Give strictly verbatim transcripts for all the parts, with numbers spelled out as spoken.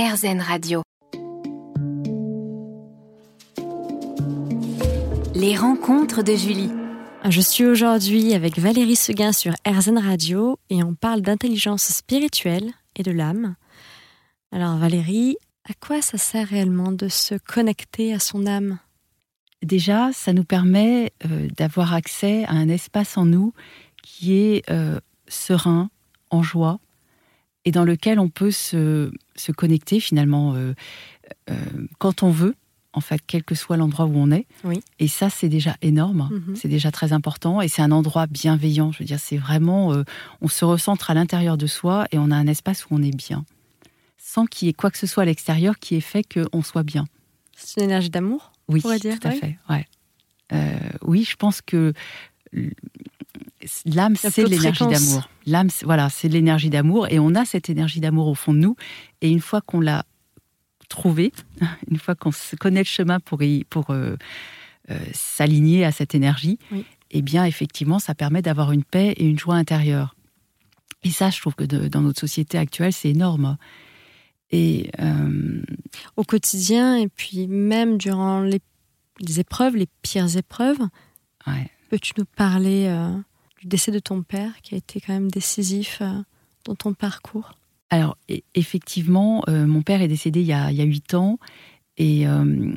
AirZen Radio. Les rencontres de Julie. Je suis aujourd'hui avec Valérie Seguin sur AirZen Radio et on parle d'intelligence spirituelle et de l'âme. Alors Valérie, à quoi ça sert réellement de se connecter à son âme ? Déjà, ça nous permet euh, d'avoir accès à un espace en nous qui est euh, serein, en joie, et dans lequel on peut se, se connecter finalement euh, euh, quand on veut, en fait, quel que soit l'endroit où on est. Oui. Et ça, c'est déjà énorme, mm-hmm. C'est déjà très important, et c'est un endroit bienveillant. Je veux dire, c'est vraiment, euh, on se recentre à l'intérieur de soi, et on a un espace où on est bien, sans qu'il y ait quoi que ce soit à l'extérieur qui ait fait qu'on soit bien. C'est une énergie d'amour ? Oui, tout dire, à oui. fait. Ouais. Euh, oui, je pense que l'âme, c'est l'énergie réponse. d'amour. L'âme, c'est, voilà, c'est l'énergie d'amour. Et on a cette énergie d'amour au fond de nous. Et une fois qu'on l'a trouvée, une fois qu'on connaît le chemin pour, y, pour euh, euh, s'aligner à cette énergie, oui. eh bien, effectivement, ça permet d'avoir une paix et une joie intérieure. Et ça, je trouve que de, dans notre société actuelle, c'est énorme. Et euh... au quotidien, et puis même durant les, les épreuves, les pires épreuves, ouais. Peux-tu nous parler euh, du décès de ton père, qui a été quand même décisif euh, dans ton parcours ? Alors, et, effectivement, euh, mon père est décédé il y a huit ans, et euh,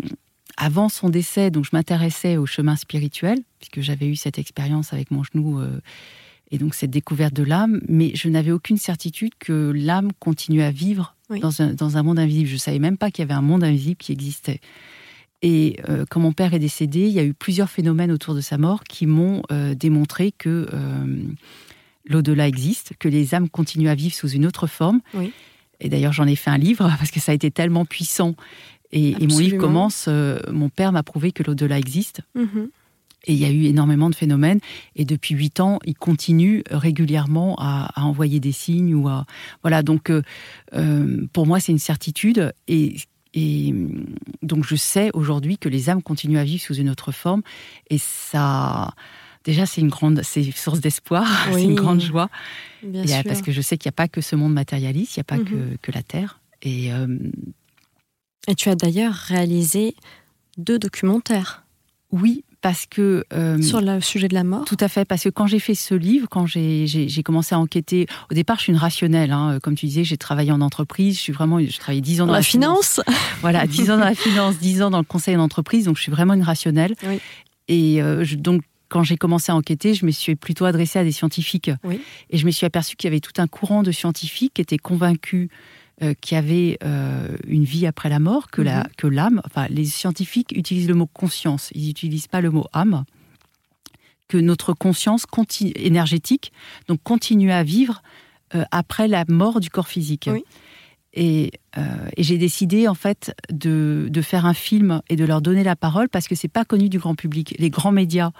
avant son décès, donc je m'intéressais au chemin spirituel, puisque j'avais eu cette expérience avec mon genou, euh, et donc cette découverte de l'âme, mais je n'avais aucune certitude que l'âme continuait à vivre. Oui. Dans un, dans un monde invisible. Je ne savais même pas qu'il y avait un monde invisible qui existait. Et euh, quand mon père est décédé, il y a eu plusieurs phénomènes autour de sa mort qui m'ont euh, démontré que euh, l'au-delà existe, que les âmes continuent à vivre sous une autre forme. Oui. Et d'ailleurs, j'en ai fait un livre, parce que ça a été tellement puissant. Et, et mon livre commence, euh, mon père m'a prouvé que l'au-delà existe. Mm-hmm. Et il y a eu énormément de phénomènes. Et depuis huit ans, il continue régulièrement à, à envoyer des signes. Ou à... Voilà, donc euh, pour moi, c'est une certitude. Et, et donc je sais aujourd'hui que les âmes continuent à vivre sous une autre forme. Et ça, déjà, c'est une grande c'est une source d'espoir, oui, c'est une grande joie. Bien et, sûr. Parce que je sais qu'il n'y a pas que ce monde matérialiste, il n'y a pas mm-hmm. que, que la Terre. Et, euh... et tu as d'ailleurs réalisé deux documentaires. Oui, parce que... Euh, sur le sujet de la mort ? Tout à fait, parce que quand j'ai fait ce livre, quand j'ai, j'ai, j'ai commencé à enquêter... Au départ, je suis une rationnelle, hein, comme tu disais, j'ai travaillé en entreprise, je suis vraiment... Je travaillais dix ans dans la, la finance. finance. Voilà, dix ans dans la finance, dix ans dans le conseil d'entreprise, donc je suis vraiment une rationnelle. Oui. Et euh, je, donc, quand j'ai commencé à enquêter, je me suis plutôt adressée à des scientifiques. Oui. Et je me suis aperçue qu'il y avait tout un courant de scientifiques qui étaient convaincus euh, qu'il y avait euh, une vie après la mort, que, mm-hmm. la, que l'âme... Enfin, les scientifiques utilisent le mot conscience, ils n'utilisent pas le mot âme. Que notre conscience continue, énergétique donc continue à vivre euh, après la mort du corps physique. Oui. Et, euh, et j'ai décidé, en fait, de, de faire un film et de leur donner la parole, parce que ce n'est pas connu du grand public. Les grands médias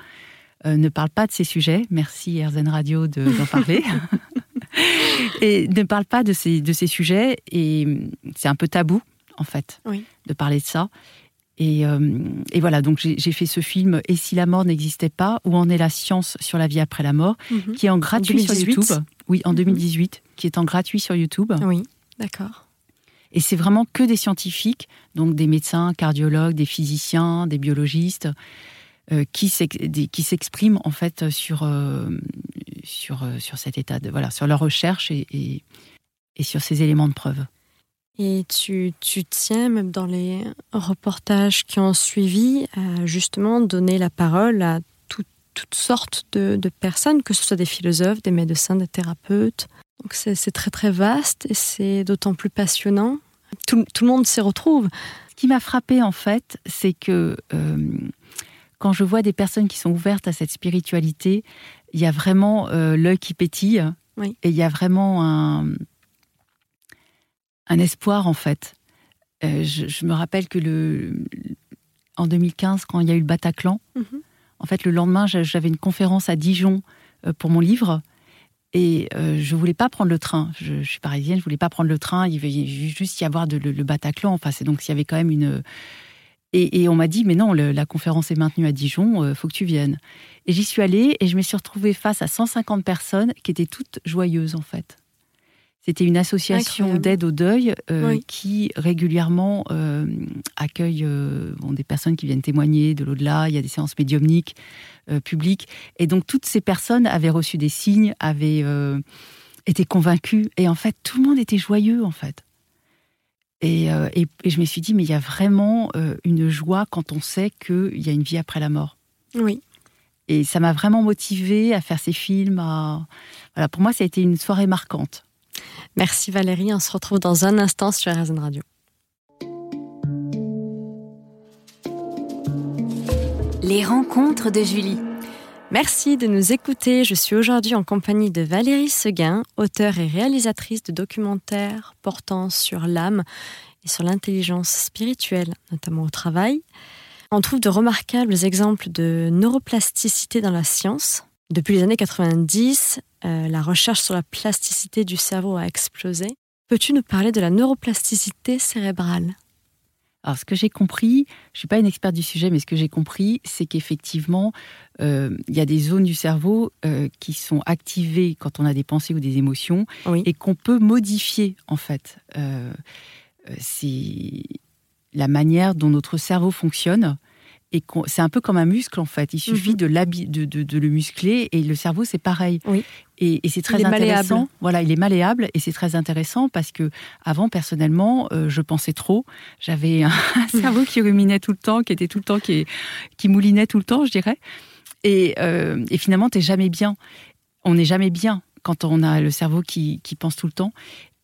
euh, ne parlent pas de ces sujets. Merci, AirZen Radio, de, d'en parler. Et ne parle pas de ces, de ces sujets, et c'est un peu tabou, en fait, oui. de parler de ça. Et, euh, et voilà, donc j'ai, j'ai fait ce film « Et si la mort n'existait pas ? » Où en est la science sur la vie après la mort, mm-hmm. qui est en gratuit sur YouTube. Oui, en mm-hmm. deux mille dix-huit, qui est en gratuit sur YouTube. Oui, d'accord. Et c'est vraiment que des scientifiques, donc des médecins, cardiologues, des physiciens, des biologistes, euh, qui, s'ex- des, qui s'expriment, en fait, sur... Euh, Sur, sur cet état de voilà sur leur recherche et, et, et sur ces éléments de preuve. Et tu, tu tiens, même dans les reportages qui ont suivi, à justement donner la parole à tout, toutes sortes de, de personnes, que ce soit des philosophes, des médecins, des thérapeutes. Donc c'est, c'est très très vaste, et c'est d'autant plus passionnant. Tout, tout le monde s'y retrouve. Ce qui m'a frappée, en fait, c'est que euh, quand je vois des personnes qui sont ouvertes à cette spiritualité, il y a vraiment euh, l'œil qui pétille, oui. et il y a vraiment un, un espoir, en fait. Euh, je, je me rappelle que le, en deux mille quinze, quand il y a eu le Bataclan, mm-hmm. en fait, le lendemain, j'avais une conférence à Dijon pour mon livre, et euh, je ne voulais pas prendre le train. Je, je suis parisienne, je ne voulais pas prendre le train, il devait juste y avoir de, le, le Bataclan, enfin, c'est, donc il y avait quand même une... Et, et on m'a dit, mais non, le, la conférence est maintenue à Dijon, euh, faut que tu viennes. Et j'y suis allée, et je me suis retrouvée face à cent cinquante personnes qui étaient toutes joyeuses, en fait. C'était une association d'aide au deuil euh, oui. qui régulièrement euh, accueille euh, bon, des personnes qui viennent témoigner de l'au-delà. Il y a des séances médiumniques euh, publiques. Et donc, toutes ces personnes avaient reçu des signes, avaient euh, été convaincues. Et en fait, tout le monde était joyeux, en fait. Et, euh, et, et je me suis dit, mais il y a vraiment euh, une joie quand on sait qu'il y a une vie après la mort. Oui. Et ça m'a vraiment motivée à faire ces films. À... Voilà, pour moi, ça a été une soirée marquante. Merci Valérie, on se retrouve dans un instant sur AirZen Radio. Les rencontres de Julie. Merci de nous écouter. Je suis aujourd'hui en compagnie de Valérie Seguin, auteure et réalisatrice de documentaires portant sur l'âme et sur l'intelligence spirituelle, notamment au travail. On trouve de remarquables exemples de neuroplasticité dans la science. Depuis les années quatre-vingt-dix, euh, la recherche sur la plasticité du cerveau a explosé. Peux-tu nous parler de la neuroplasticité cérébrale ? Alors, ce que j'ai compris, je ne suis pas une experte du sujet, mais ce que j'ai compris, c'est qu'effectivement, euh, il y a des zones du cerveau euh, qui sont activées quand on a des pensées ou des émotions, oui. et qu'on peut modifier, en fait. Euh, c'est la manière dont notre cerveau fonctionne. Et c'est un peu comme un muscle, en fait. Il suffit mm-hmm. de, de, de le muscler, et le cerveau, c'est pareil. Oui. Et, et c'est très il est intéressant. Malléable. Voilà, il est malléable, et c'est très intéressant parce que, avant, personnellement, euh, je pensais trop. J'avais un, un cerveau qui ruminait tout le temps, qui était tout le temps, qui, qui moulinait tout le temps, je dirais. Et, euh, et finalement, t'es jamais bien. On n'est jamais bien quand on a le cerveau qui, qui pense tout le temps.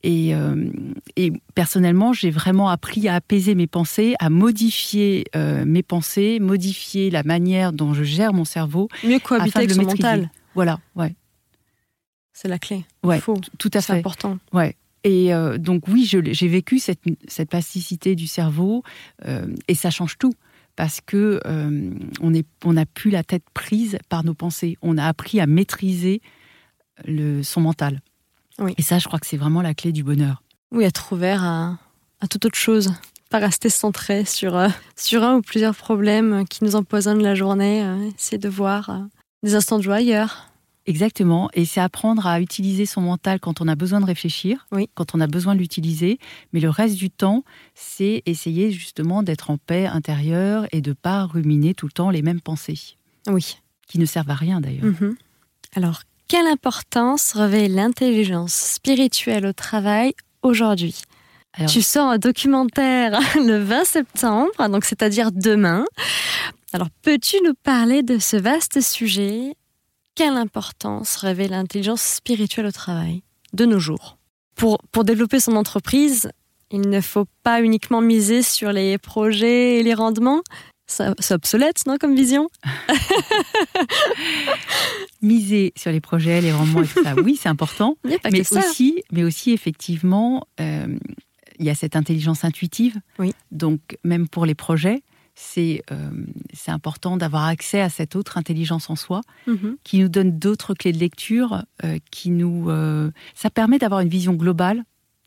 Et, euh, et personnellement, j'ai vraiment appris à apaiser mes pensées, à modifier euh, mes pensées, modifier la manière dont je gère mon cerveau. Mieux cohabiter avec son mental. Voilà, ouais. C'est la clé. Ouais, faut. Tout à fait. C'est important. Ouais. Et euh, donc oui, je, j'ai vécu cette, cette plasticité du cerveau, euh, et ça change tout. Parce que euh, on est, on n'a plus la tête prise par nos pensées. On a appris à maîtriser le, son mental. Oui. Et ça, je crois que c'est vraiment la clé du bonheur. Oui, être ouvert à, à toute autre chose. Pas rester centré sur, euh, sur un ou plusieurs problèmes qui nous empoisonnent la journée. Euh, essayer de voir euh, des instants de joie ailleurs. Exactement. Et c'est apprendre à utiliser son mental quand on a besoin de réfléchir, oui. quand on a besoin de l'utiliser. Mais le reste du temps, c'est essayer justement d'être en paix intérieure et de ne pas ruminer tout le temps les mêmes pensées. Oui. Qui ne servent à rien d'ailleurs. Mm-hmm. Alors, quelle importance revêt l'intelligence spirituelle au travail aujourd'hui ? Alors, tu sors un documentaire le vingt septembre, donc c'est-à-dire demain. Alors, peux-tu nous parler de ce vaste sujet ? Quelle importance revêt l'intelligence spirituelle au travail de nos jours ? Pour, pour développer son entreprise, il ne faut pas uniquement miser sur les projets et les rendements. C'est obsolète, non, comme vision ? Miser sur les projets, les rendements et tout ça, oui, c'est important. Il n'y a pas mais, que ça. Aussi, mais aussi, effectivement, euh, il y a cette intelligence intuitive. Oui. Donc, même pour les projets, c'est, euh, c'est important d'avoir accès à cette autre intelligence en soi, mm-hmm. qui nous donne d'autres clés de lecture, euh, qui nous, euh, ça permet d'avoir une vision globale.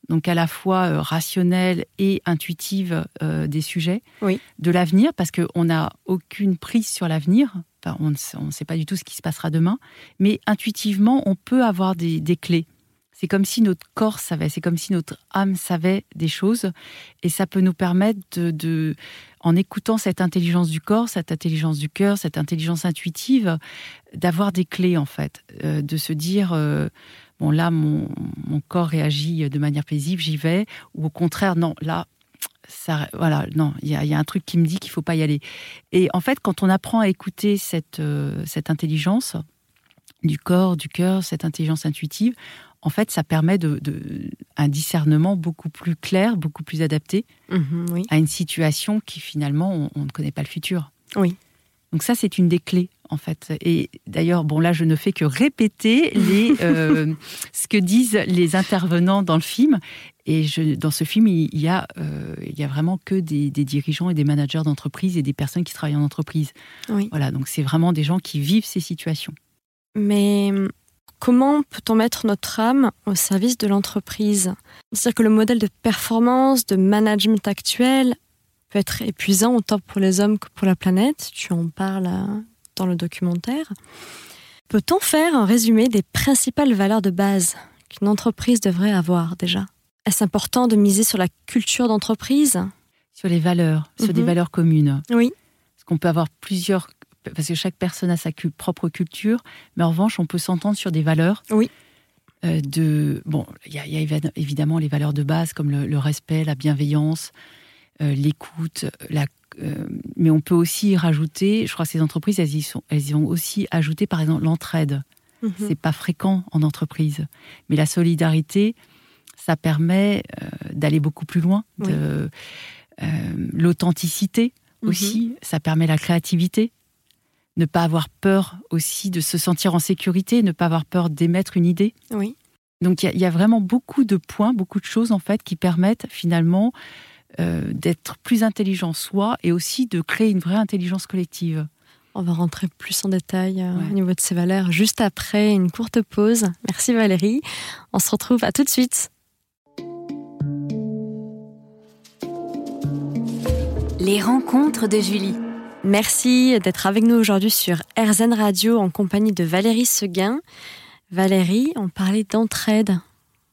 Donc à la fois rationnelle et intuitive euh, des sujets, oui. de l'avenir, parce qu'on n'a aucune prise sur l'avenir, enfin, on ne sait, on ne sait pas du tout ce qui se passera demain, mais intuitivement, on peut avoir des, des clés. C'est comme si notre corps savait, c'est comme si notre âme savait des choses, et ça peut nous permettre de, de en écoutant cette intelligence du corps, cette intelligence du cœur, cette intelligence intuitive, d'avoir des clés en fait, euh, de se dire... Euh, bon là, mon, mon corps réagit de manière paisible, j'y vais. Ou au contraire, non, là, ça, voilà, non, il y a, y a un truc qui me dit qu'il ne faut pas y aller. Et en fait, quand on apprend à écouter cette, euh, cette intelligence du corps, du cœur, cette intelligence intuitive, en fait, ça permet de, de, un discernement beaucoup plus clair, beaucoup plus adapté mmh, oui. à une situation qui, finalement, on, on ne connaît pas le futur. Oui. Donc ça, c'est une des clés, en fait. Et d'ailleurs, bon, là, je ne fais que répéter les, euh, ce que disent les intervenants dans le film. Et je, dans ce film, il y a, euh, il y a vraiment que des, des dirigeants et des managers d'entreprise et des personnes qui travaillent en entreprise. Oui. Voilà, donc c'est vraiment des gens qui vivent ces situations. Mais comment peut-on mettre notre âme au service de l'entreprise ? C'est-à-dire que le modèle de performance, de management actuel... peut être épuisant autant pour les hommes que pour la planète. Tu en parles dans le documentaire. Peut-on faire un résumé des principales valeurs de base qu'une entreprise devrait avoir déjà ? Est-ce important de miser sur la culture d'entreprise ? Sur les valeurs, sur mm-hmm. des valeurs communes. Oui. Parce qu'on peut avoir plusieurs... Parce que chaque personne a sa cu- propre culture, mais en revanche, on peut s'entendre sur des valeurs. Oui. Euh, de... Bon, il y, y a évidemment les valeurs de base, comme le, le respect, la bienveillance, euh, l'écoute, la... Euh, mais on peut aussi rajouter... Je crois que ces entreprises, elles y, sont, elles y ont aussi ajouté, par exemple, l'entraide. Mm-hmm. C'est pas fréquent en entreprise. Mais la solidarité, ça permet euh, d'aller beaucoup plus loin. Oui. De... Euh, l'authenticité aussi, mmh. ça permet la créativité. Ne pas avoir peur aussi de se sentir en sécurité, ne pas avoir peur d'émettre une idée. Oui. Donc il y, y a vraiment beaucoup de points, beaucoup de choses en fait qui permettent finalement euh, d'être plus intelligent soi et aussi de créer une vraie intelligence collective. On va rentrer plus en détail euh, ouais. au niveau de ces valeurs juste après une courte pause. Merci Valérie, on se retrouve à tout de suite. Les rencontres de Julie. Merci d'être avec nous aujourd'hui sur AirZen Radio en compagnie de Valérie Seguin. Valérie, on parlait d'entraide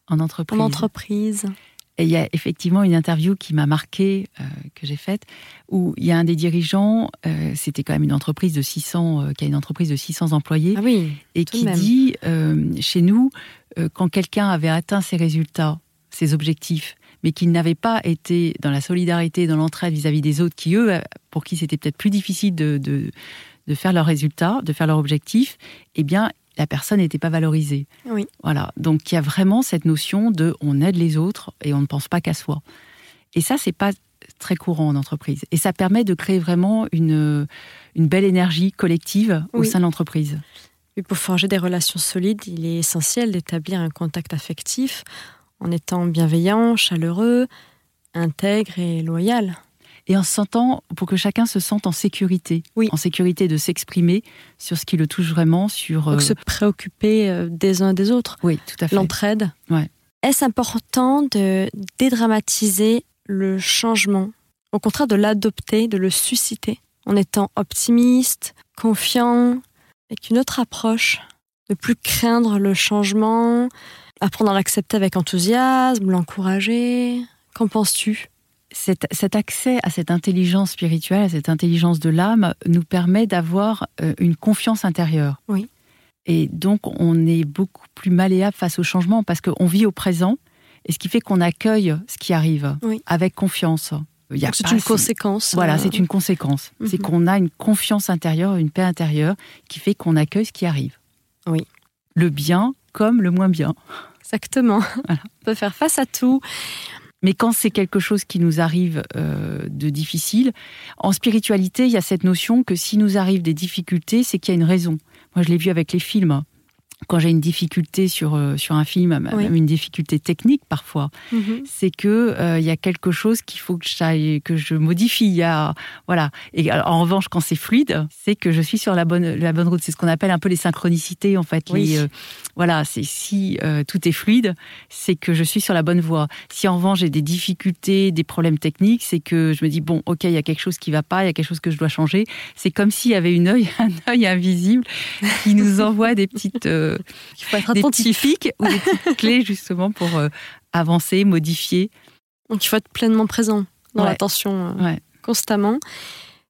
en entreprise. En entreprise. Et il y a effectivement une interview qui m'a marquée, euh, que j'ai faite, où il y a un des dirigeants, euh, c'était quand même une entreprise de six cents, euh, qui a une entreprise de six cents employés, ah oui, et qui dit, euh, chez nous, euh, quand quelqu'un avait atteint ses résultats, ses objectifs, mais qu'ils n'avaient pas été dans la solidarité, dans l'entraide vis-à-vis des autres, qui eux, pour qui c'était peut-être plus difficile de, de, de faire leurs résultats, de faire leurs objectifs, eh bien, la personne n'était pas valorisée. Oui. Voilà. Donc, il y a vraiment cette notion de « on aide les autres et on ne pense pas qu'à soi ». Et ça, c'est pas très courant en entreprise. Et ça permet de créer vraiment une, une belle énergie collective au oui. sein de l'entreprise. Et pour forger des relations solides, il est essentiel d'établir un contact affectif, en étant bienveillant, chaleureux, intègre et loyal. Et en se sentant, pour que chacun se sente en sécurité. Oui. En sécurité de s'exprimer sur ce qui le touche vraiment, sur... Donc euh... se préoccuper des uns et des autres. Oui, tout à fait. L'entraide. Ouais. Est-ce important de dédramatiser le changement ? Au contraire, de l'adopter, de le susciter, en étant optimiste, confiant, avec une autre approche, de plus craindre le changement, apprendre à l'accepter avec enthousiasme, l'encourager. Qu'en penses-tu ? cet, cet accès à cette intelligence spirituelle, à cette intelligence de l'âme, nous permet d'avoir une confiance intérieure. Oui. Et donc, on est beaucoup plus malléable face au changement parce qu'on vit au présent, et ce qui fait qu'on accueille ce qui arrive oui. avec confiance. Il y a donc, c'est une assez... conséquence. Voilà, euh... c'est une conséquence. Mm-hmm. C'est qu'on a une confiance intérieure, une paix intérieure, qui fait qu'on accueille ce qui arrive. Oui. Le bien comme le moins bien. Exactement. Voilà. On peut faire face à tout. Mais quand c'est quelque chose qui nous arrive euh, de difficile, en spiritualité, il y a cette notion que si nous arrivent des difficultés, c'est qu'il y a une raison. Moi, je l'ai vu avec les films. Quand j'ai une difficulté sur, euh, sur un film, même oui. une difficulté technique parfois, mm-hmm. c'est qu'il euh, y a quelque chose qu'il faut que, j'aille, que je modifie. Il y a, voilà. Et en revanche, quand c'est fluide, c'est que je suis sur la bonne, la bonne route. C'est ce qu'on appelle un peu les synchronicités, en fait. Oui. Les, euh, voilà, c'est, si euh, tout est fluide, c'est que je suis sur la bonne voie. Si en revanche, j'ai des difficultés, des problèmes techniques, c'est que je me dis, bon, ok, il y a quelque chose qui ne va pas, il y a quelque chose que je dois changer. C'est comme s'il y avait une œil, un œil invisible qui nous envoie des petites... Euh, Il faut être attentif. Des petites ou des petites clés justement pour euh, avancer, modifier. Donc il faut être pleinement présent dans ouais. l'attention euh, ouais. constamment.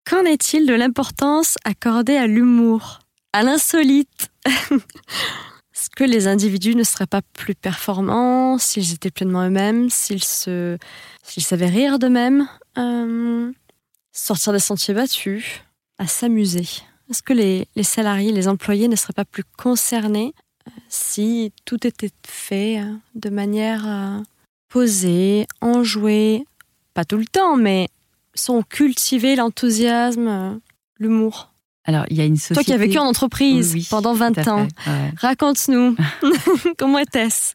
Qu'en est-il de l'importance accordée à l'humour, à l'insolite ? Est-ce que les individus ne seraient pas plus performants s'ils étaient pleinement eux-mêmes, s'ils, se... s'ils savaient rire d'eux-mêmes, euh... sortir des sentiers battus, à s'amuser ? Est-ce que les, les salariés, les employés ne seraient pas plus concernés si tout était fait de manière posée, enjouée, pas tout le temps, mais sans cultiver l'enthousiasme, l'humour ? Alors, il y a une société... Toi qui as vécu en entreprise oui, pendant vingt ans, fait, ouais. raconte-nous, comment était-ce ?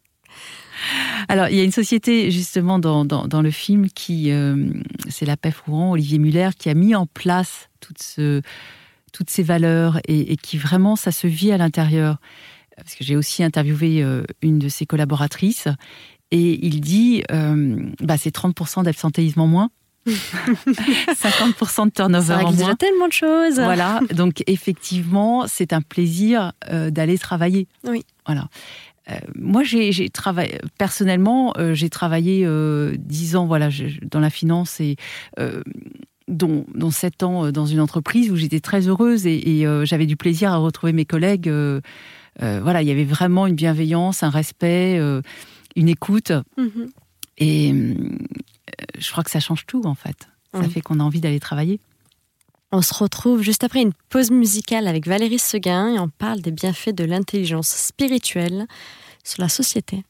Alors, il y a une société, justement, dans, dans, dans le film, qui, euh, c'est La Paix Fourron, Olivier Muller, qui a mis en place toute ce... toutes ces valeurs et, et qui vraiment, ça se vit à l'intérieur. Parce que j'ai aussi interviewé euh, une de ses collaboratrices et il dit euh, bah, c'est trente pour cent d'absentéisme en moins, cinquante pour cent de turnover ça en moins. Ça règle tellement de choses. Voilà, donc effectivement, c'est un plaisir euh, d'aller travailler. Oui. Voilà. Euh, moi, j'ai, j'ai travaillé personnellement, euh, j'ai travaillé dix euh, ans, voilà, je, dans la finance et euh, dont sept ans dans une entreprise où j'étais très heureuse et, et euh, j'avais du plaisir à retrouver mes collègues. Euh, euh, voilà, il y avait vraiment une bienveillance, un respect, euh, une écoute. Mm-hmm. Et euh, je crois que ça change tout, en fait. Mm-hmm. Ça fait qu'on a envie d'aller travailler. On se retrouve juste après une pause musicale avec Valérie Seguin et on parle des bienfaits de l'intelligence spirituelle sur la société.